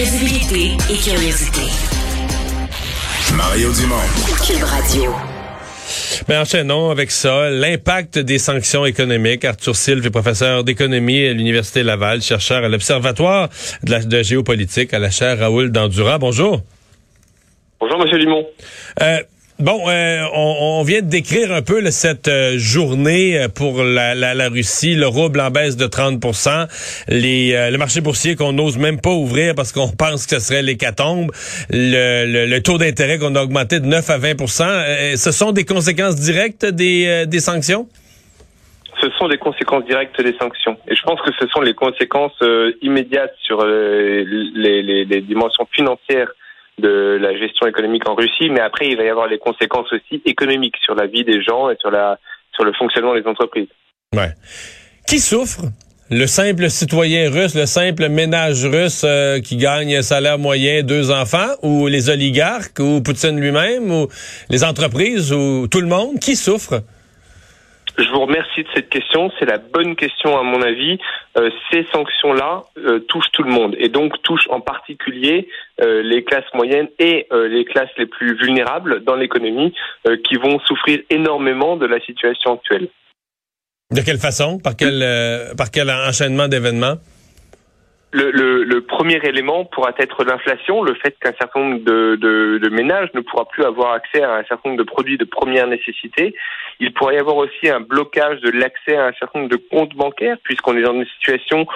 Crédibilité et curiosité. Mario Dumont. Cube Radio. Mais enchaînons avec ça, l'impact des sanctions économiques. Arthur Silve est professeur d'économie à l'Université Laval, chercheur à l'Observatoire de géopolitique à la chaire Raoul Dandurand. Bonjour. Bonjour, M. Dumont. On vient de décrire un peu cette journée pour la Russie, le rouble en baisse de 30%, le marché boursier qu'on n'ose même pas ouvrir parce qu'on pense que ce serait l'hécatombe, le taux d'intérêt qu'on a augmenté de 9 à 20%. Ce sont des conséquences directes des sanctions? Ce sont les conséquences directes des sanctions. Et je pense que ce sont les conséquences immédiates sur les dimensions financières de la gestion économique en Russie, mais après, il va y avoir les conséquences aussi économiques sur la vie des gens et sur le fonctionnement des entreprises. Ouais. Qui souffre? Le simple citoyen russe, le simple ménage russe qui gagne un salaire moyen, 2 enfants, ou les oligarques, ou Poutine lui-même, ou les entreprises, ou tout le monde? Qui souffre? Je vous remercie de cette question. C'est la bonne question à mon avis. Ces sanctions-là touchent tout le monde et donc touchent en particulier les classes moyennes et les classes les plus vulnérables dans l'économie qui vont souffrir énormément de la situation actuelle. De quelle façon? Par quel enchaînement d'événements? Le premier élément pourra être l'inflation, le fait qu'un certain nombre de ménages ne pourra plus avoir accès à un certain nombre de produits de première nécessité. Il pourrait y avoir aussi un blocage de l'accès à un certain nombre de comptes bancaires, puisqu'on est dans une situation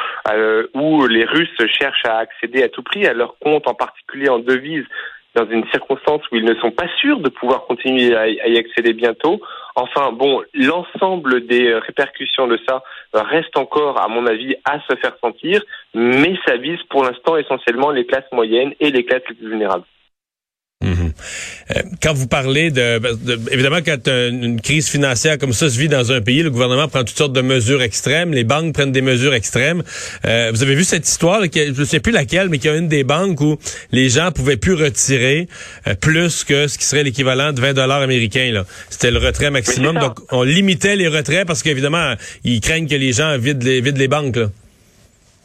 où les Russes cherchent à accéder à tout prix à leurs comptes, en particulier en devises, dans une circonstance où ils ne sont pas sûrs de pouvoir continuer à y accéder bientôt. Enfin, l'ensemble des répercussions de ça reste encore, à mon avis, à se faire sentir, mais ça vise pour l'instant essentiellement les classes moyennes et les classes les plus vulnérables. Mmh. Quand vous parlez évidemment, quand une crise financière comme ça se vit dans un pays, le gouvernement prend toutes sortes de mesures extrêmes, les banques prennent des mesures extrêmes. Vous avez vu cette histoire, je ne sais plus laquelle, mais qu'il y a une des banques où les gens pouvaient plus retirer plus que ce qui serait l'équivalent de $20 américains. Là. C'était le retrait maximum. Donc, on limitait les retraits parce qu'évidemment, ils craignent que les gens vident les banques. Là.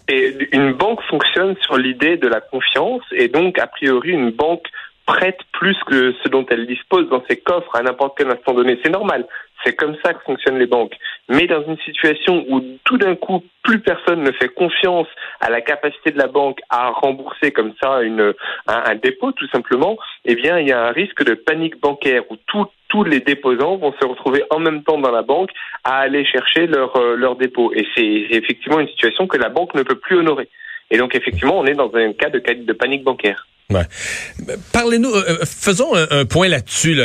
Et une banque fonctionne sur l'idée de la confiance et donc, a priori, une banque prête plus que ce dont elle dispose dans ses coffres à n'importe quel instant donné. C'est normal, c'est comme ça que fonctionnent les banques. Mais dans une situation où tout d'un coup, plus personne ne fait confiance à la capacité de la banque à rembourser comme ça un dépôt tout simplement, eh bien il y a un risque de panique bancaire où tous les déposants vont se retrouver en même temps dans la banque à aller chercher leur dépôt. Et c'est effectivement une situation que la banque ne peut plus honorer. Et donc effectivement, on est dans un cas de panique bancaire. Ouais. Parlez-nous, faisons un point là-dessus,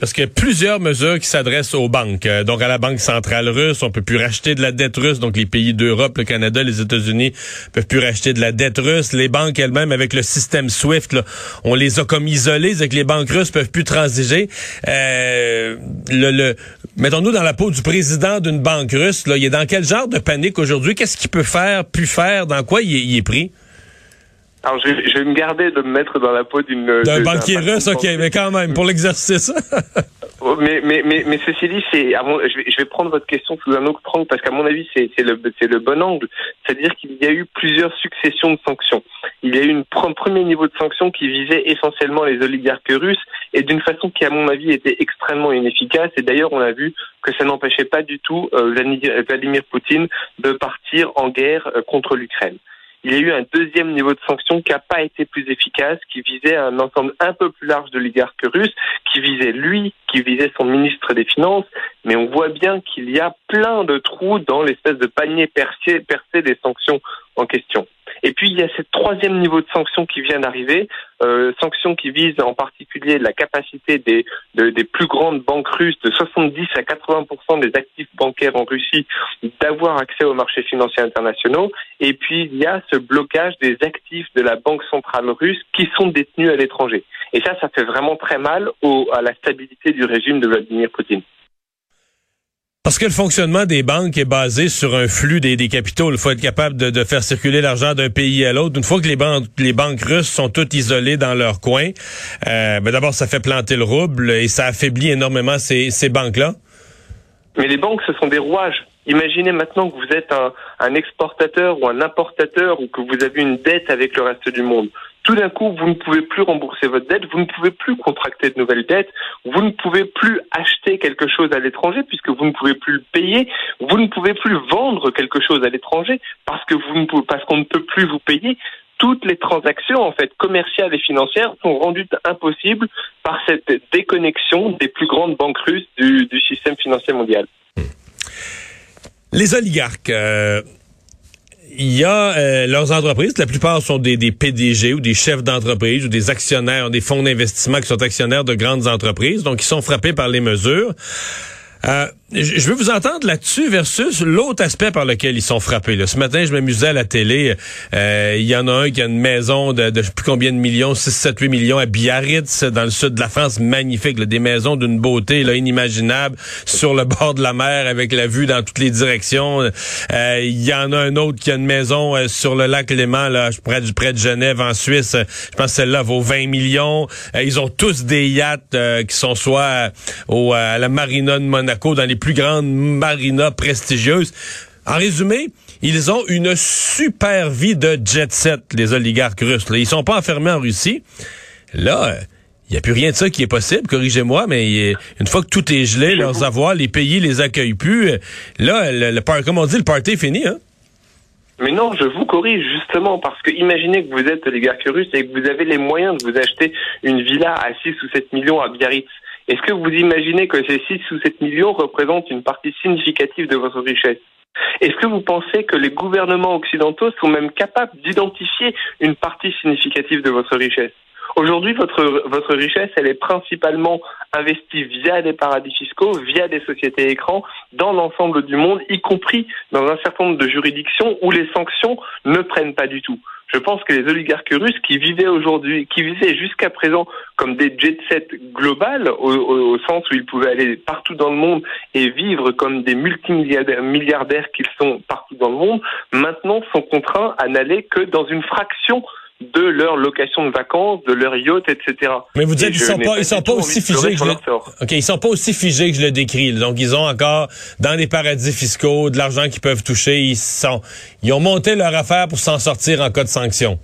parce qu'il y a plusieurs mesures qui s'adressent aux banques. Donc à la Banque centrale russe, on peut plus racheter de la dette russe. Donc les pays d'Europe, le Canada, les États-Unis peuvent plus racheter de la dette russe. Les banques elles-mêmes, avec le système SWIFT, là, on les a comme isolées, c'est que les banques russes peuvent plus transiger. Mettons-nous dans la peau du président d'une banque russe. Là, il est dans quel genre de panique aujourd'hui? Qu'est-ce qu'il peut faire, plus faire? Dans quoi il est pris? Alors, je vais me garder de me mettre dans la peau d'un banquier russe, OK, mais quand même, pour l'exercice. mais ceci dit, je vais prendre votre question sous un autre angle, parce qu'à mon avis, c'est le bon angle. C'est-à-dire qu'il y a eu plusieurs successions de sanctions. Il y a eu un premier niveau de sanctions qui visait essentiellement les oligarques russes, et d'une façon qui, à mon avis, était extrêmement inefficace. Et d'ailleurs, on a vu que ça n'empêchait pas du tout Vladimir Poutine de partir en guerre contre l'Ukraine. Il y a eu un deuxième niveau de sanction qui n'a pas été plus efficace, qui visait un ensemble un peu plus large d'oligarques russes, qui visait lui, qui visait son ministre des Finances, mais on voit bien qu'il y a plein de trous dans l'espèce de panier percé des sanctions en question. Et puis il y a ce troisième niveau de sanction qui vient d'arriver, sanctions qui visent en particulier la capacité des plus grandes banques russes, de 70 à 80% des actifs bancaires en Russie, d'avoir accès aux marchés financiers internationaux. Et puis il y a ce blocage des actifs de la Banque centrale russe qui sont détenus à l'étranger. Et ça fait vraiment très mal à la stabilité du régime de Vladimir Poutine. Parce que le fonctionnement des banques est basé sur un flux des capitaux. Il faut être capable de faire circuler l'argent d'un pays à l'autre. Une fois que les banques russes sont toutes isolées dans leur coin, d'abord, ça fait planter le rouble et ça affaiblit énormément ces banques-là. Mais les banques, ce sont des rouages. Imaginez maintenant que vous êtes un exportateur ou un importateur ou que vous avez une dette avec le reste du monde. Tout d'un coup, vous ne pouvez plus rembourser votre dette, vous ne pouvez plus contracter de nouvelles dettes, vous ne pouvez plus acheter quelque chose à l'étranger puisque vous ne pouvez plus le payer, vous ne pouvez plus vendre quelque chose à l'étranger parce qu'on ne peut plus vous payer. Toutes les transactions, en fait, commerciales et financières sont rendues impossibles par cette déconnexion des plus grandes banques russes du système financier mondial. Les oligarques... Il y a leurs entreprises, la plupart sont des PDG ou des chefs d'entreprise ou des actionnaires, des fonds d'investissement qui sont actionnaires de grandes entreprises, donc qui sont frappés par les mesures. Je veux vous entendre là-dessus versus l'autre aspect par lequel ils sont frappés. Là. Ce matin, je m'amusais à la télé. Il y en a un qui a une maison de je sais plus combien de millions, 6, 7, 8 millions à Biarritz, dans le sud de la France. Magnifique, là, des maisons d'une beauté là, inimaginable, sur le bord de la mer avec la vue dans toutes les directions. Il y en a un autre qui a une maison sur le lac Léman, là, près de Genève, en Suisse. Je pense que celle-là vaut 20 millions. Ils ont tous des yachts qui sont soit à la marina de Monaco, dans les plus grandes marinas prestigieuses. En résumé, ils ont une super vie de jet-set, les oligarques russes. Là. Ils sont pas enfermés en Russie. Là, il n'y a plus rien de ça qui est possible, corrigez-moi, mais une fois que tout est gelé, leurs avoirs, les pays les accueillent plus. Là, comme on dit, le party est fini, hein? Mais non, je vous corrige justement parce que imaginez que vous êtes oligarque russe et que vous avez les moyens de vous acheter une villa à 6 ou 7 millions à Biarritz. Est-ce que vous imaginez que ces 6 ou 7 millions représentent une partie significative de votre richesse? Est-ce que vous pensez que les gouvernements occidentaux sont même capables d'identifier une partie significative de votre richesse? Aujourd'hui, votre richesse, elle est principalement investie via des paradis fiscaux, via des sociétés écrans, dans l'ensemble du monde, y compris dans un certain nombre de juridictions où les sanctions ne prennent pas du tout. Je pense que les oligarques russes qui vivaient jusqu'à présent comme des jet-set globales, au sens où ils pouvaient aller partout dans le monde et vivre comme des multimilliardaires qu'ils sont partout dans le monde, maintenant sont contraints à n'aller que dans une fraction de leur location de vacances, de leur yacht, etc. Mais vous dites qu'ils sont pas aussi figés que ils sont pas aussi figés que je le décris. Donc ils ont encore dans les paradis fiscaux de l'argent qu'ils peuvent toucher. Ils ont monté leur affaire pour s'en sortir en cas de sanction.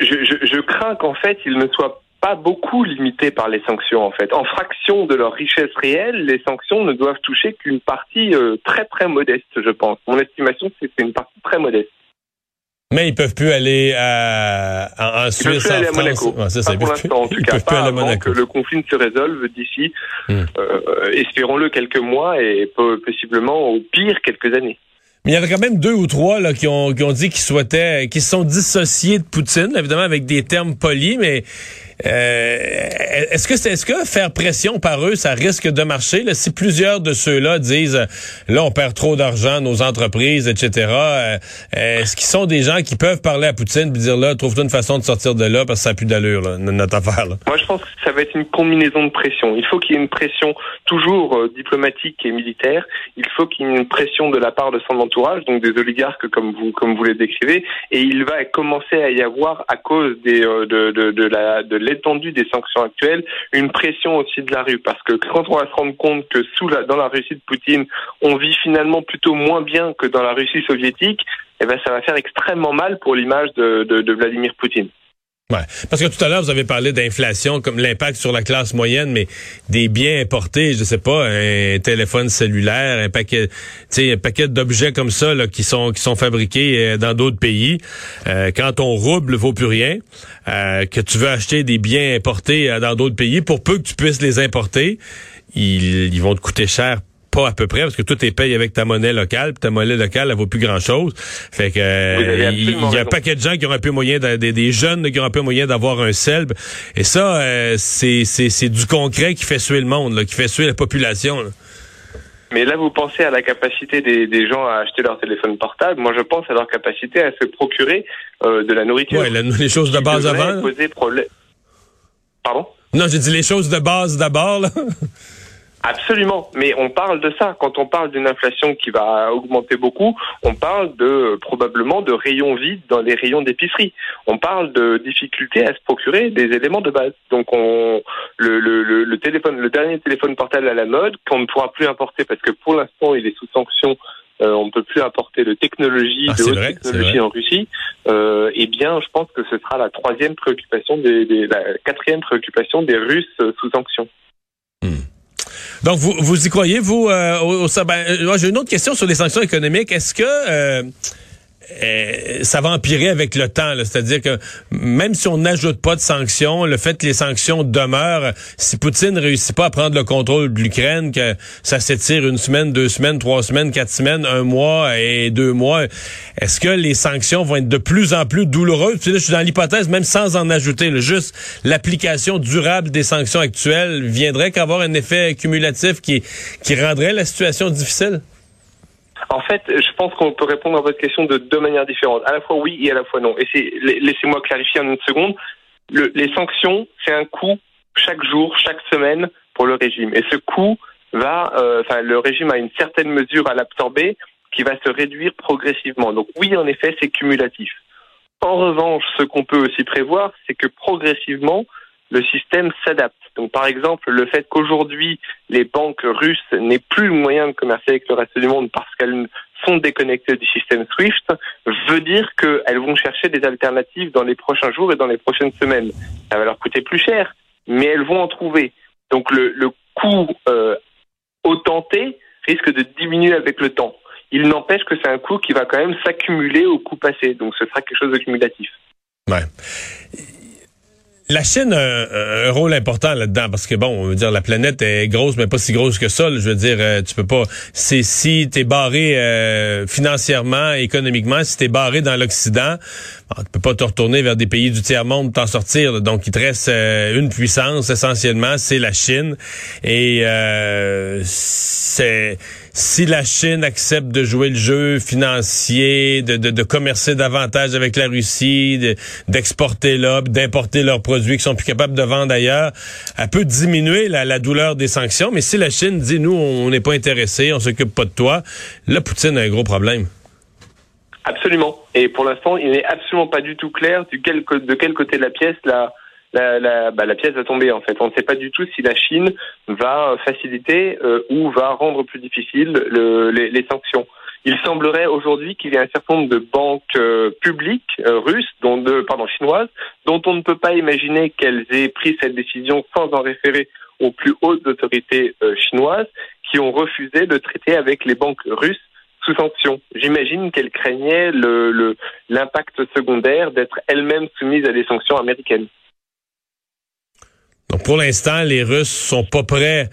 Je crains qu'en fait ils ne soient pas beaucoup limités par les sanctions, en fait. En fraction de leur richesse réelle, les sanctions ne doivent toucher qu'une partie très très modeste, je pense. Mon estimation, c'est que c'est une partie très modeste. Mais ils peuvent plus aller en Suisse, en France. Monaco. Ouais, ça, pour l'instant, en tout cas, pas avant que le conflit ne se résolve d'ici, espérons-le, quelques mois et possiblement, au pire, quelques années. Mais il y avait quand même 2 ou 3 là qui ont dit qu'ils se sont dissociés de Poutine, évidemment avec des termes polis, mais est-ce que faire pression par eux, ça risque de marcher là, si plusieurs de ceux-là disent là on perd trop d'argent, nos entreprises, etc. Est-ce qu'ils sont des gens qui peuvent parler à Poutine et dire là trouve-toi une façon de sortir de là parce que ça n'a plus d'allure là, notre affaire là. Moi je pense que ça va être une combinaison de pression. Il faut qu'il y ait une pression toujours diplomatique et militaire. Il faut qu'il y ait une pression de la part de son entourage, donc des oligarques comme vous les décrivez, et il va commencer à y avoir à cause de l'étendue des sanctions actuelles une pression aussi de la rue, parce que quand on va se rendre compte que dans la Russie de Poutine on vit finalement plutôt moins bien que dans la Russie soviétique, eh ben ça va faire extrêmement mal pour l'image de Vladimir Poutine. Ouais. Parce que tout à l'heure, vous avez parlé d'inflation comme l'impact sur la classe moyenne, mais des biens importés, je sais pas, un téléphone cellulaire, un paquet d'objets comme ça là, qui sont fabriqués dans d'autres pays. Quand ton rouble vaut plus rien, que tu veux acheter des biens importés dans d'autres pays, pour peu que tu puisses les importer, ils vont te coûter cher. Pas à peu près, parce que tout est payé avec ta monnaie locale, puis ta monnaie locale, elle vaut plus grand-chose. Fait que il y a un paquet de gens qui auraient plus moyen, des jeunes qui auraient plus moyen d'avoir un selbe. Et ça, c'est du concret qui fait suer le monde, là, qui fait suer la population. Là. Mais là, vous pensez à la capacité des gens à acheter leur téléphone portable. Moi, je pense à leur capacité à se procurer de la nourriture. Oui, les choses de base avant. Poser problème. Pardon? Non, j'ai dit les choses de base d'abord, là. Absolument, mais on parle de ça. Quand on parle d'une inflation qui va augmenter beaucoup, on parle probablement de rayons vides dans les rayons d'épicerie. On parle de difficultés à se procurer des éléments de base. Donc le dernier téléphone portable à la mode qu'on ne pourra plus importer parce que pour l'instant il est sous sanction on ne peut plus apporter de technologie, de haute technologie en Russie, eh bien, je pense que ce sera la troisième préoccupation, la quatrième préoccupation des Russes sous sanctions. Donc, vous y croyez, vous, moi, j'ai une autre question sur les sanctions économiques. Est-ce que... ça va empirer avec le temps, là. C'est-à-dire que même si on n'ajoute pas de sanctions, le fait que les sanctions demeurent, si Poutine ne réussit pas à prendre le contrôle de l'Ukraine, que ça s'étire 1 semaine, 2 semaines, 3 semaines, 4 semaines, 1 mois et 2 mois, est-ce que les sanctions vont être de plus en plus douloureuses? Puis là, je suis dans l'hypothèse, même sans en ajouter, là, juste l'application durable des sanctions actuelles viendrait qu'avoir un effet cumulatif qui rendrait la situation difficile? En fait, je pense qu'on peut répondre à votre question de deux manières différentes. À la fois oui et à la fois non. Et laissez-moi clarifier en une seconde. Les sanctions, c'est un coût chaque jour, chaque semaine pour le régime. Et ce coût le régime a une certaine mesure à l'absorber qui va se réduire progressivement. Donc oui, en effet, c'est cumulatif. En revanche, ce qu'on peut aussi prévoir, c'est que progressivement, le système s'adapte. Donc, par exemple, le fait qu'aujourd'hui, les banques russes n'aient plus le moyen de commercer avec le reste du monde parce qu'elles sont déconnectées du système SWIFT veut dire qu'elles vont chercher des alternatives dans les prochains jours et dans les prochaines semaines. Ça va leur coûter plus cher, mais elles vont en trouver. Donc, le coût intenté risque de diminuer avec le temps. Il n'empêche que c'est un coût qui va quand même s'accumuler au coût passé. Donc, ce sera quelque chose de cumulatif. Ouais. La Chine a un rôle important là-dedans parce que on veut dire la planète est grosse mais pas si grosse que ça. Là, je veux dire tu peux pas si t'es barré financièrement, économiquement, si t'es barré dans l'Occident, tu peux pas te retourner vers des pays du tiers-monde pour t'en sortir. Là. Donc il te reste une puissance essentiellement, c'est la Chine et si la Chine accepte de jouer le jeu financier, de commercer davantage avec la Russie, d'exporter là, d'importer leurs produits qui sont plus capables de vendre ailleurs, elle peut diminuer la douleur des sanctions. Mais si la Chine dit, nous, on n'est pas intéressés, on s'occupe pas de toi, là, Poutine a un gros problème. Absolument. Et pour l'instant, il n'est absolument pas du tout clair de quel côté de la pièce la pièce va tomber, en fait. On ne sait pas du tout si la Chine va faciliter ou va rendre plus difficile les sanctions. Il semblerait aujourd'hui qu'il y ait un certain nombre de banques publiques russes, chinoises, dont on ne peut pas imaginer qu'elles aient pris cette décision sans en référer aux plus hautes autorités chinoises, qui ont refusé de traiter avec les banques russes sous sanction. J'imagine qu'elles craignaient l'impact secondaire d'être elles-mêmes soumises à des sanctions américaines. Donc, pour l'instant, les Russes sont pas prêts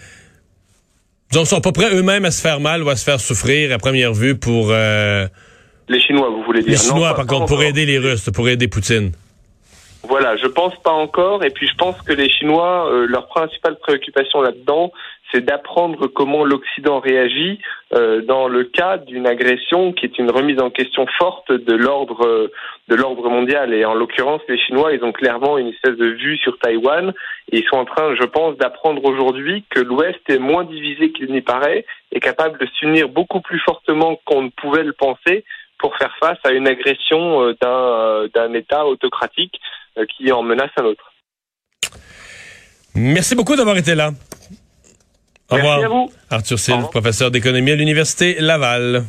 eux-mêmes à se faire mal ou à se faire souffrir à première vue pour... Les Chinois, vous voulez dire. Les Chinois, pour aider les Russes, pour aider Poutine. Voilà, je pense pas encore. Et puis, je pense que les Chinois, leur principale préoccupation là-dedans, c'est d'apprendre comment l'Occident réagit dans le cas d'une agression qui est une remise en question forte de l'ordre mondial. Et en l'occurrence, les Chinois, ils ont clairement une espèce de vue sur Taïwan. Et ils sont en train, je pense, d'apprendre aujourd'hui que l'Ouest est moins divisé qu'il n'y paraît, est capable de s'unir beaucoup plus fortement qu'on ne pouvait le penser pour faire face à une agression d'un État autocratique qui en menace un autre. Merci beaucoup d'avoir été là. Au revoir. Merci à vous. Arthur Silve, professeur d'économie à l'Université Laval.